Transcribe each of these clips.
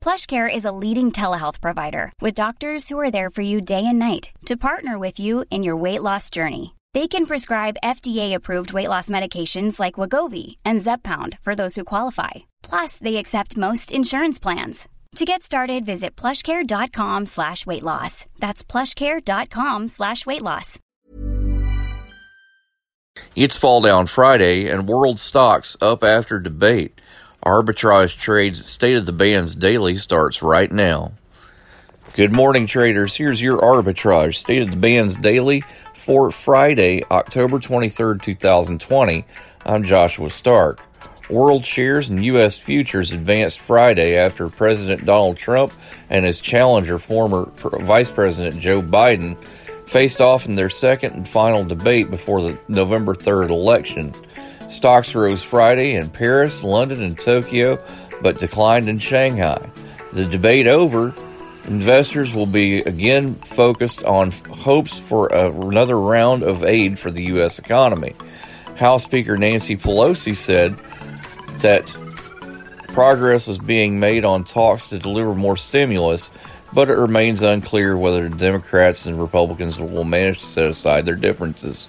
PlushCare is a leading telehealth provider with doctors who are there for you day and night to partner with you in your weight loss journey. They can prescribe FDA-approved weight loss medications like Wegovy and Zepbound for those who qualify. Plus, they accept most insurance plans. To get started, visit plushcare.com/weightloss. That's plushcare.com/weightloss. It's Fall Down Friday and world stocks up after debate. Arbitrage Trade's State of the Bands Daily starts right now. Good morning, traders. Here's your Arbitrage State of the Bands Daily for Friday, October 23rd, 2020. I'm Joshua Stark. World shares and U.S. futures advanced Friday after President Donald Trump and his challenger, former Vice President Joe Biden, faced off in their second and final debate before the November 3rd election. Stocks rose Friday in Paris, London, and Tokyo, but declined in Shanghai. The debate over, investors will be again focused on hopes for another round of aid for the U.S. economy. House Speaker Nancy Pelosi said that progress is being made on talks to deliver more stimulus, but it remains unclear whether the Democrats and Republicans will manage to set aside their differences.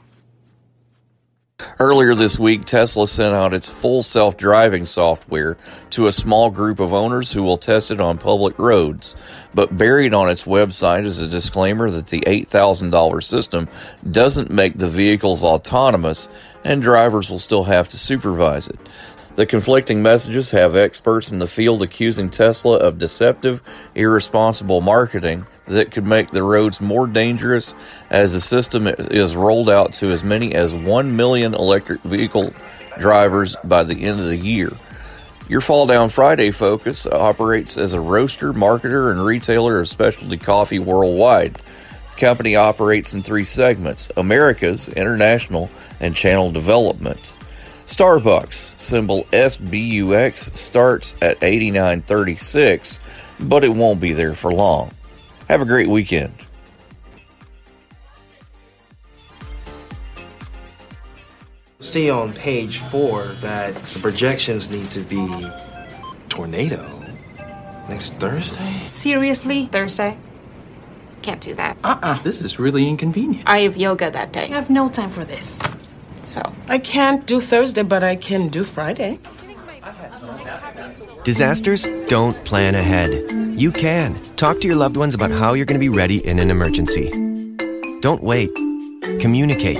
Earlier this week, Tesla sent out its full self-driving software to a small group of owners who will test it on public roads. But buried on its website is a disclaimer that the $8,000 system doesn't make the vehicles autonomous, and drivers will still have to supervise it. The conflicting messages have experts in the field accusing Tesla of deceptive, irresponsible marketing that could make the roads more dangerous as the system is rolled out to as many as 1 million electric vehicle drivers by the end of the year. Your Fall Down Friday focus operates as a roaster, marketer, and retailer of specialty coffee worldwide. The company operates in three segments: Americas, International, and Channel Development. Starbucks, symbol SBUX, starts at $89.36, but it won't be there for long. Have a great weekend. See on page 4 that the projections need to be tornado next Thursday? Seriously? Thursday? Can't do that. This is really inconvenient. I have yoga that day. I have no time for this. So I can't do Thursday, but I can do Friday. Disasters don't plan ahead. You can. Talk to your loved ones about how you're going to be ready in an emergency. Don't wait. Communicate.